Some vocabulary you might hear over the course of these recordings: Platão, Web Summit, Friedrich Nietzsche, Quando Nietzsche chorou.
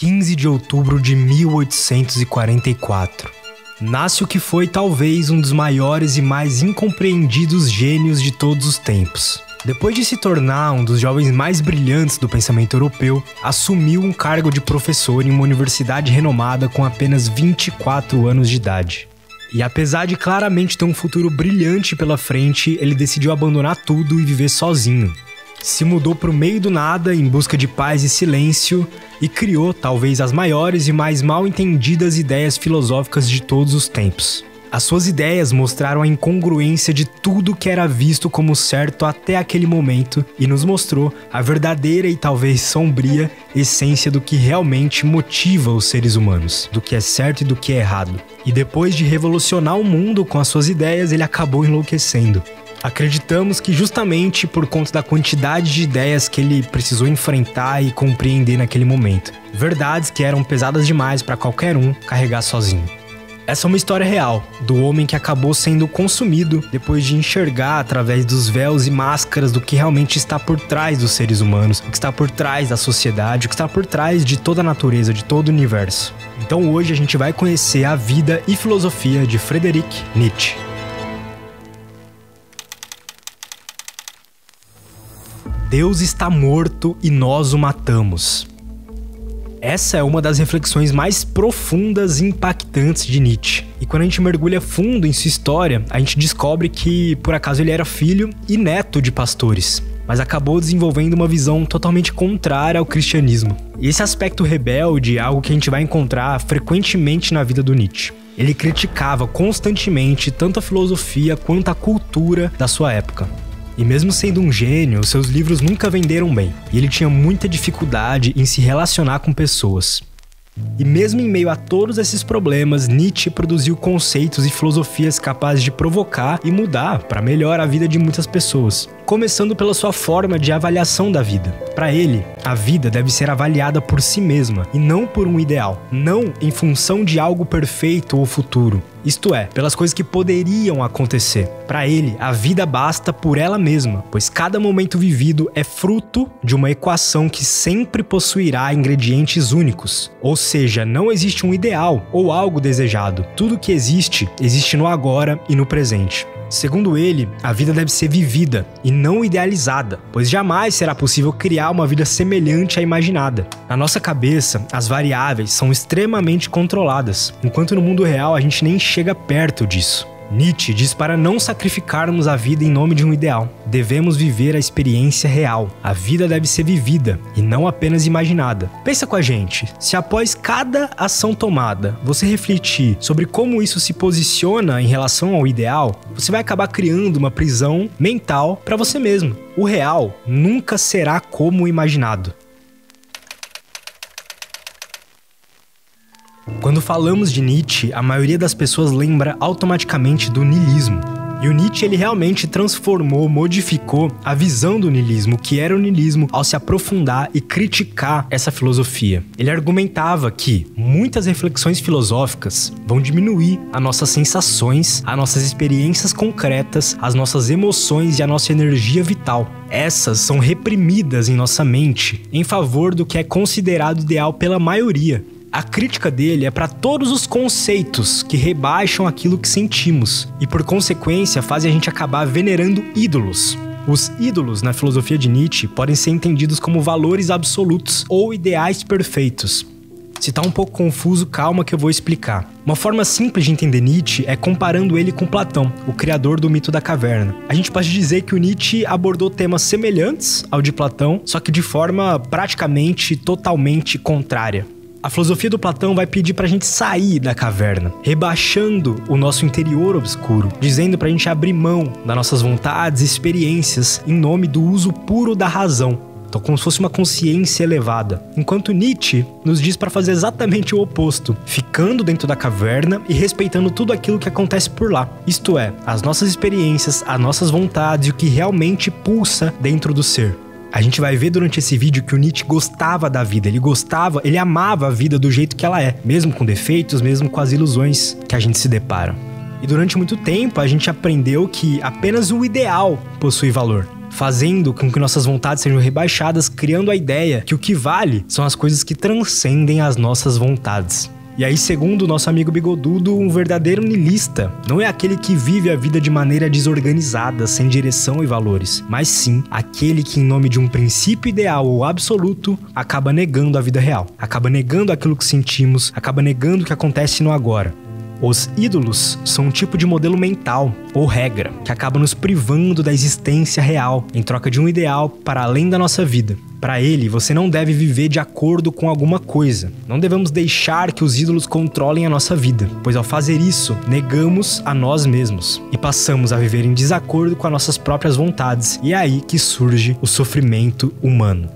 15 de outubro de 1844. Nasce o que foi talvez um dos maiores e mais incompreendidos gênios de todos os tempos. Depois de se tornar um dos jovens mais brilhantes do pensamento europeu, assumiu um cargo de professor em uma universidade renomada com apenas 24 anos de idade. E apesar de claramente ter um futuro brilhante pela frente, ele decidiu abandonar tudo e viver sozinho. Se mudou para o meio do nada em busca de paz e silêncio e criou talvez as maiores e mais mal entendidas ideias filosóficas de todos os tempos. As suas ideias mostraram a incongruência de tudo que era visto como certo até aquele momento e nos mostrou a verdadeira e talvez sombria essência do que realmente motiva os seres humanos, do que é certo e do que é errado. E depois de revolucionar o mundo com as suas ideias, ele acabou enlouquecendo. Acreditamos que justamente por conta da quantidade de ideias que ele precisou enfrentar e compreender naquele momento. Verdades que eram pesadas demais para qualquer um carregar sozinho. Essa é uma história real, do homem que acabou sendo consumido depois de enxergar através dos véus e máscaras do que realmente está por trás dos seres humanos, o que está por trás da sociedade, o que está por trás de toda a natureza, de todo o universo. Então hoje a gente vai conhecer a vida e filosofia de Friedrich Nietzsche. Deus está morto e nós o matamos. Essa é uma das reflexões mais profundas e impactantes de Nietzsche. E quando a gente mergulha fundo em sua história, a gente descobre que, por acaso, ele era filho e neto de pastores, mas acabou desenvolvendo uma visão totalmente contrária ao cristianismo. E esse aspecto rebelde é algo que a gente vai encontrar frequentemente na vida do Nietzsche. Ele criticava constantemente tanto a filosofia quanto a cultura da sua época. E mesmo sendo um gênio, seus livros nunca venderam bem, e ele tinha muita dificuldade em se relacionar com pessoas. E mesmo em meio a todos esses problemas, Nietzsche produziu conceitos e filosofias capazes de provocar e mudar para melhor a vida de muitas pessoas, começando pela sua forma de avaliação da vida. Para ele, a vida deve ser avaliada por si mesma, e não por um ideal, não em função de algo perfeito ou futuro. Isto é, pelas coisas que poderiam acontecer. Para ele, a vida basta por ela mesma, pois cada momento vivido é fruto de uma equação que sempre possuirá ingredientes únicos. Ou seja, não existe um ideal ou algo desejado. Tudo que existe, existe no agora e no presente. Segundo ele, a vida deve ser vivida e não idealizada, pois jamais será possível criar uma vida semelhante à imaginada. Na nossa cabeça, as variáveis são extremamente controladas, enquanto no mundo real a gente nem chega perto disso. Nietzsche diz para não sacrificarmos a vida em nome de um ideal. Devemos viver a experiência real. A vida deve ser vivida e não apenas imaginada. Pensa com a gente. Se após cada ação tomada, você refletir sobre como isso se posiciona em relação ao ideal, você vai acabar criando uma prisão mental para você mesmo. O real nunca será como o imaginado. Quando falamos de Nietzsche, a maioria das pessoas lembra automaticamente do niilismo. E o Nietzsche ele realmente transformou, modificou a visão do niilismo, que era o niilismo, ao se aprofundar e criticar essa filosofia. Ele argumentava que muitas reflexões filosóficas vão diminuir as nossas sensações, as nossas experiências concretas, as nossas emoções e a nossa energia vital. Essas são reprimidas em nossa mente, em favor do que é considerado ideal pela maioria. A crítica dele é para todos os conceitos que rebaixam aquilo que sentimos e, por consequência, fazem a gente acabar venerando ídolos. Os ídolos, na filosofia de Nietzsche, podem ser entendidos como valores absolutos ou ideais perfeitos. Se tá um pouco confuso, calma que eu vou explicar. Uma forma simples de entender Nietzsche é comparando ele com Platão, o criador do mito da caverna. A gente pode dizer que o Nietzsche abordou temas semelhantes ao de Platão, só que de forma praticamente totalmente contrária. A filosofia do Platão vai pedir pra gente sair da caverna, rebaixando o nosso interior obscuro, dizendo pra gente abrir mão das nossas vontades e experiências em nome do uso puro da razão. Então, como se fosse uma consciência elevada. Enquanto Nietzsche nos diz para fazer exatamente o oposto, ficando dentro da caverna e respeitando tudo aquilo que acontece por lá. Isto é, as nossas experiências, as nossas vontades e o que realmente pulsa dentro do ser. A gente vai ver durante esse vídeo que o Nietzsche gostava da vida, ele amava a vida do jeito que ela é, mesmo com defeitos, mesmo com as ilusões que a gente se depara. E durante muito tempo a gente aprendeu que apenas o ideal possui valor. fazendo com que nossas vontades sejam rebaixadas, criando a ideia que o que vale são as coisas que transcendem as nossas vontades. E aí, segundo o nosso amigo bigodudo, um verdadeiro niilista não é aquele que vive a vida de maneira desorganizada, sem direção e valores, mas sim aquele que, em nome de um princípio ideal ou absoluto, acaba negando a vida real, acaba negando aquilo que sentimos, acaba negando o que acontece no agora. Os ídolos são um tipo de modelo mental ou regra que acaba nos privando da existência real em troca de um ideal para além da nossa vida. Para ele, você não deve viver de acordo com alguma coisa. Não devemos deixar que os ídolos controlem a nossa vida, pois ao fazer isso, negamos a nós mesmos e passamos a viver em desacordo com as nossas próprias vontades. E é aí que surge o sofrimento humano.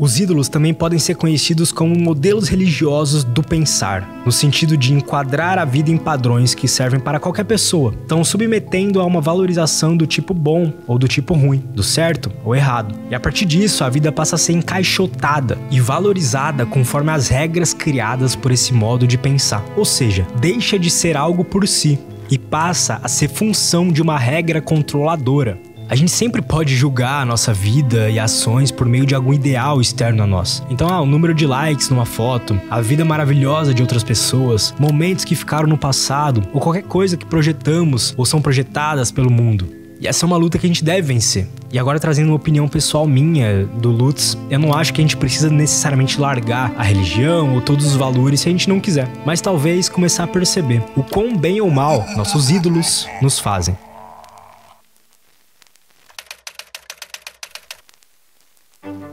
Os ídolos também podem ser conhecidos como modelos religiosos do pensar, no sentido de enquadrar a vida em padrões que servem para qualquer pessoa, tão submetendo a uma valorização do tipo bom ou do tipo ruim, do certo ou errado. E a partir disso, a vida passa a ser encaixotada e valorizada conforme as regras criadas por esse modo de pensar, ou seja, deixa de ser algo por si e passa a ser função de uma regra controladora. A gente sempre pode julgar a nossa vida e ações por meio de algum ideal externo a nós. Então, o número de likes numa foto, a vida maravilhosa de outras pessoas, momentos que ficaram no passado, ou qualquer coisa que projetamos ou são projetadas pelo mundo. E essa é uma luta que a gente deve vencer. E agora, trazendo uma opinião pessoal minha, do Lutz, eu não acho que a gente precisa necessariamente largar a religião ou todos os valores se a gente não quiser, mas talvez começar a perceber o quão bem ou mal nossos ídolos nos fazem.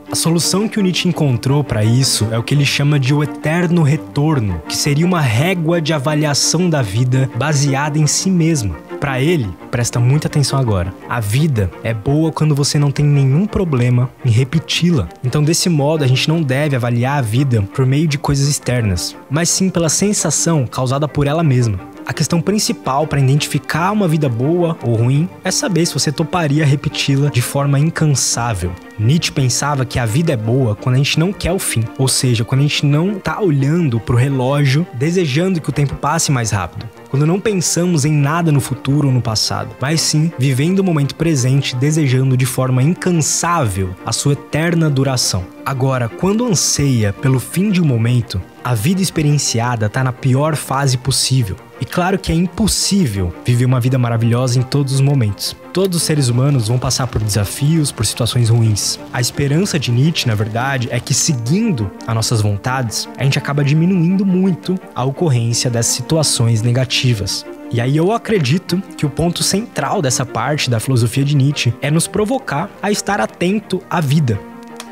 A solução que o Nietzsche encontrou para isso é o que ele chama de o eterno retorno, que seria uma régua de avaliação da vida baseada em si mesmo. Para ele, presta muita atenção agora, a vida é boa quando você não tem nenhum problema em repeti-la. Então, desse modo, a gente não deve avaliar a vida por meio de coisas externas, mas sim pela sensação causada por ela mesma. A questão principal para identificar uma vida boa ou ruim é saber se você toparia repeti-la de forma incansável. Nietzsche pensava que a vida é boa quando a gente não quer o fim, ou seja, quando a gente não está olhando para o relógio, desejando que o tempo passe mais rápido. Quando não pensamos em nada no futuro ou no passado, mas sim vivendo o momento presente, desejando de forma incansável a sua eterna duração. Agora, quando anseia pelo fim de um momento, a vida experienciada está na pior fase possível. E claro que é impossível viver uma vida maravilhosa em todos os momentos. Todos os seres humanos vão passar por desafios, por situações ruins. A esperança de Nietzsche, na verdade, é que, seguindo as nossas vontades, a gente acaba diminuindo muito a ocorrência dessas situações negativas. E aí eu acredito que o ponto central dessa parte da filosofia de Nietzsche é nos provocar a estar atento à vida.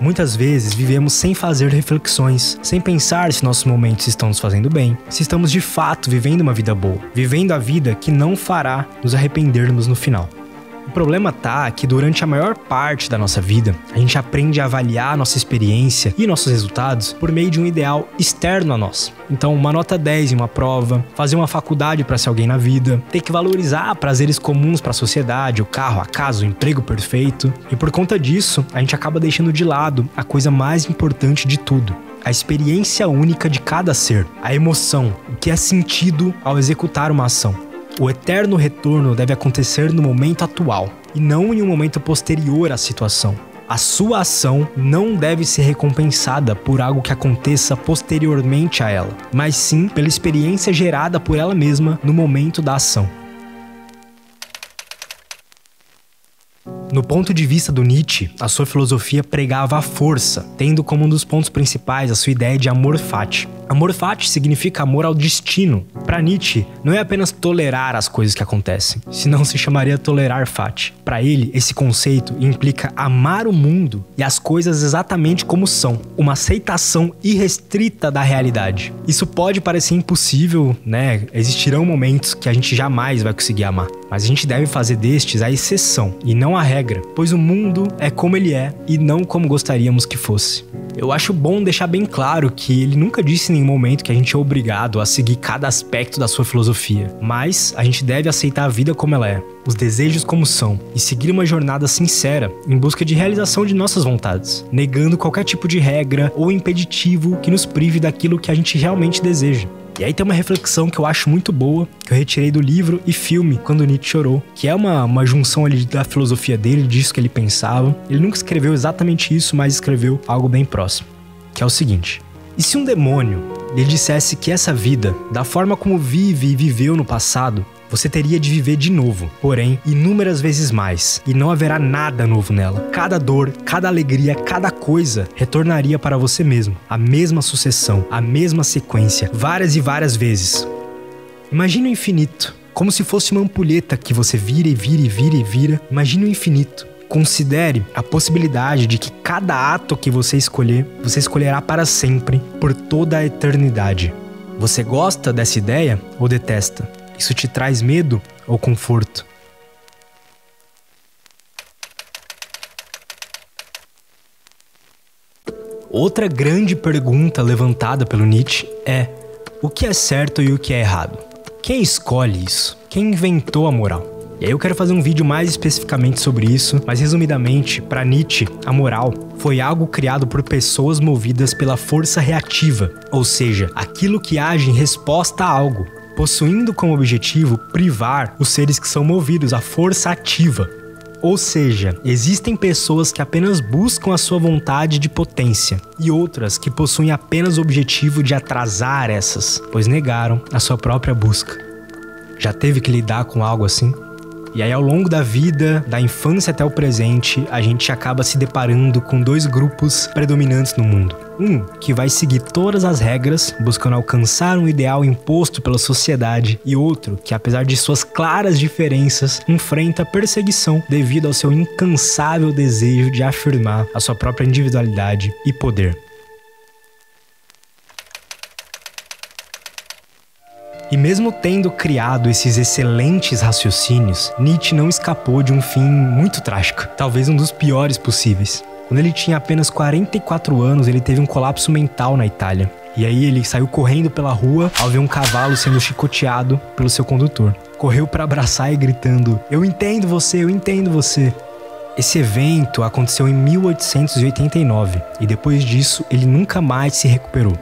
Muitas vezes vivemos sem fazer reflexões, sem pensar se nossos momentos estão nos fazendo bem, se estamos de fato vivendo uma vida boa, vivendo a vida que não fará nos arrependermos no final. O problema tá que durante a maior parte da nossa vida, a gente aprende a avaliar nossa experiência e nossos resultados por meio de um ideal externo a nós. Então, uma nota 10 em uma prova, fazer uma faculdade para ser alguém na vida, ter que valorizar prazeres comuns para a sociedade, o carro, a casa, o emprego perfeito. E por conta disso, a gente acaba deixando de lado a coisa mais importante de tudo: a experiência única de cada ser, a emoção, o que é sentido ao executar uma ação. O eterno retorno deve acontecer no momento atual, e não em um momento posterior à situação. A sua ação não deve ser recompensada por algo que aconteça posteriormente a ela, mas sim pela experiência gerada por ela mesma no momento da ação. No ponto de vista do Nietzsche, a sua filosofia pregava a força, tendo como um dos pontos principais a sua ideia de amor fati. Amor fati significa amor ao destino. Para Nietzsche, não é apenas tolerar as coisas que acontecem, senão se chamaria tolerar fati. Para ele, esse conceito implica amar o mundo e as coisas exatamente como são, uma aceitação irrestrita da realidade. Isso pode parecer impossível, né? Existirão momentos que a gente jamais vai conseguir amar, mas a gente deve fazer destes a exceção e não a regra, pois o mundo é como ele é e não como gostaríamos que fosse. Eu acho bom deixar bem claro que ele nunca disse em nenhum momento que a gente é obrigado a seguir cada aspecto da sua filosofia, mas a gente deve aceitar a vida como ela é, os desejos como são, e seguir uma jornada sincera em busca de realização de nossas vontades, negando qualquer tipo de regra ou impeditivo que nos prive daquilo que a gente realmente deseja. E aí tem uma reflexão que eu acho muito boa, que eu retirei do livro e filme Quando Nietzsche Chorou, que é uma junção ali da filosofia dele, disso que ele pensava. Ele nunca escreveu exatamente isso, mas escreveu algo bem próximo, que é o seguinte: e se um demônio lhe dissesse que essa vida, da forma como vive e viveu no passado, você teria de viver de novo, porém, inúmeras vezes mais, e não haverá nada novo nela. Cada dor, cada alegria, cada coisa retornaria para você mesmo. A mesma sucessão, a mesma sequência, várias e várias vezes. Imagine o infinito, como se fosse uma ampulheta que você vira e vira e vira e vira. Imagine o infinito. Considere a possibilidade de que cada ato que você escolher, você escolherá para sempre, por toda a eternidade. Você gosta dessa ideia ou detesta? Isso te traz medo ou conforto? Outra grande pergunta levantada pelo Nietzsche é: o que é certo e o que é errado? Quem escolhe isso? Quem inventou a moral? E aí eu quero fazer um vídeo mais especificamente sobre isso, mas resumidamente, para Nietzsche, a moral foi algo criado por pessoas movidas pela força reativa, ou seja, aquilo que age em resposta a algo, possuindo como objetivo privar os seres que são movidos à força ativa. Ou seja, existem pessoas que apenas buscam a sua vontade de potência e outras que possuem apenas o objetivo de atrasar essas, pois negaram a sua própria busca. Já teve que lidar com algo assim? E aí, ao longo da vida, da infância até o presente, a gente acaba se deparando com dois grupos predominantes no mundo. Um que vai seguir todas as regras, buscando alcançar um ideal imposto pela sociedade, e outro que, apesar de suas claras diferenças, enfrenta perseguição devido ao seu incansável desejo de afirmar a sua própria individualidade e poder. E mesmo tendo criado esses excelentes raciocínios, Nietzsche não escapou de um fim muito trágico, talvez um dos piores possíveis. Quando ele tinha apenas 44 anos, ele teve um colapso mental na Itália. E aí ele saiu correndo pela rua ao ver um cavalo sendo chicoteado pelo seu condutor. Correu para abraçar e gritando: "Eu entendo você, eu entendo você." Esse evento aconteceu em 1889 e depois disso ele nunca mais se recuperou.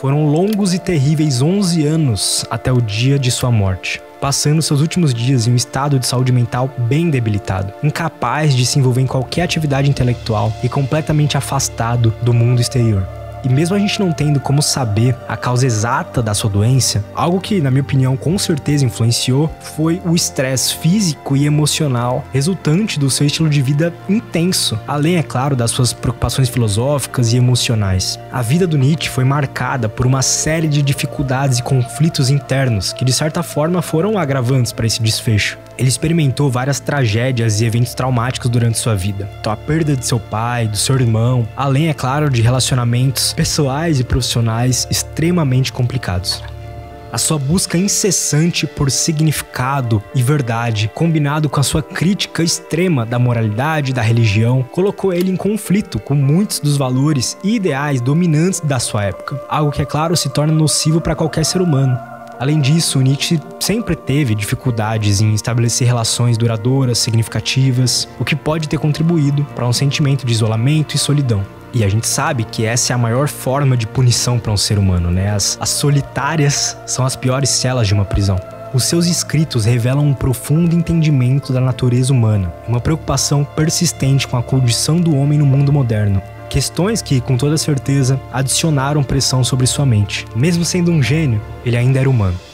Foram longos e terríveis 11 anos até o dia de sua morte, passando seus últimos dias em um estado de saúde mental bem debilitado, incapaz de se envolver em qualquer atividade intelectual e completamente afastado do mundo exterior. E mesmo a gente não tendo como saber a causa exata da sua doença, algo que, na minha opinião, com certeza influenciou foi o estresse físico e emocional resultante do seu estilo de vida intenso, além, é claro, das suas preocupações filosóficas e emocionais. A vida do Nietzsche foi marcada por uma série de dificuldades e conflitos internos que, de certa forma, foram agravantes para esse desfecho. Ele experimentou várias tragédias e eventos traumáticos durante sua vida. Então, a perda de seu pai, do seu irmão, além, é claro, de relacionamentos pessoais e profissionais extremamente complicados. A sua busca incessante por significado e verdade, combinado com a sua crítica extrema da moralidade e da religião, colocou ele em conflito com muitos dos valores e ideais dominantes da sua época, algo que, é claro, se torna nocivo para qualquer ser humano. Além disso, Nietzsche sempre teve dificuldades em estabelecer relações duradouras, significativas, o que pode ter contribuído para um sentimento de isolamento e solidão. E a gente sabe que essa é a maior forma de punição para um ser humano, né? As solitárias são as piores celas de uma prisão. Os seus escritos revelam um profundo entendimento da natureza humana, uma preocupação persistente com a condição do homem no mundo moderno. Questões que, com toda certeza, adicionaram pressão sobre sua mente. Mesmo sendo um gênio, ele ainda era humano.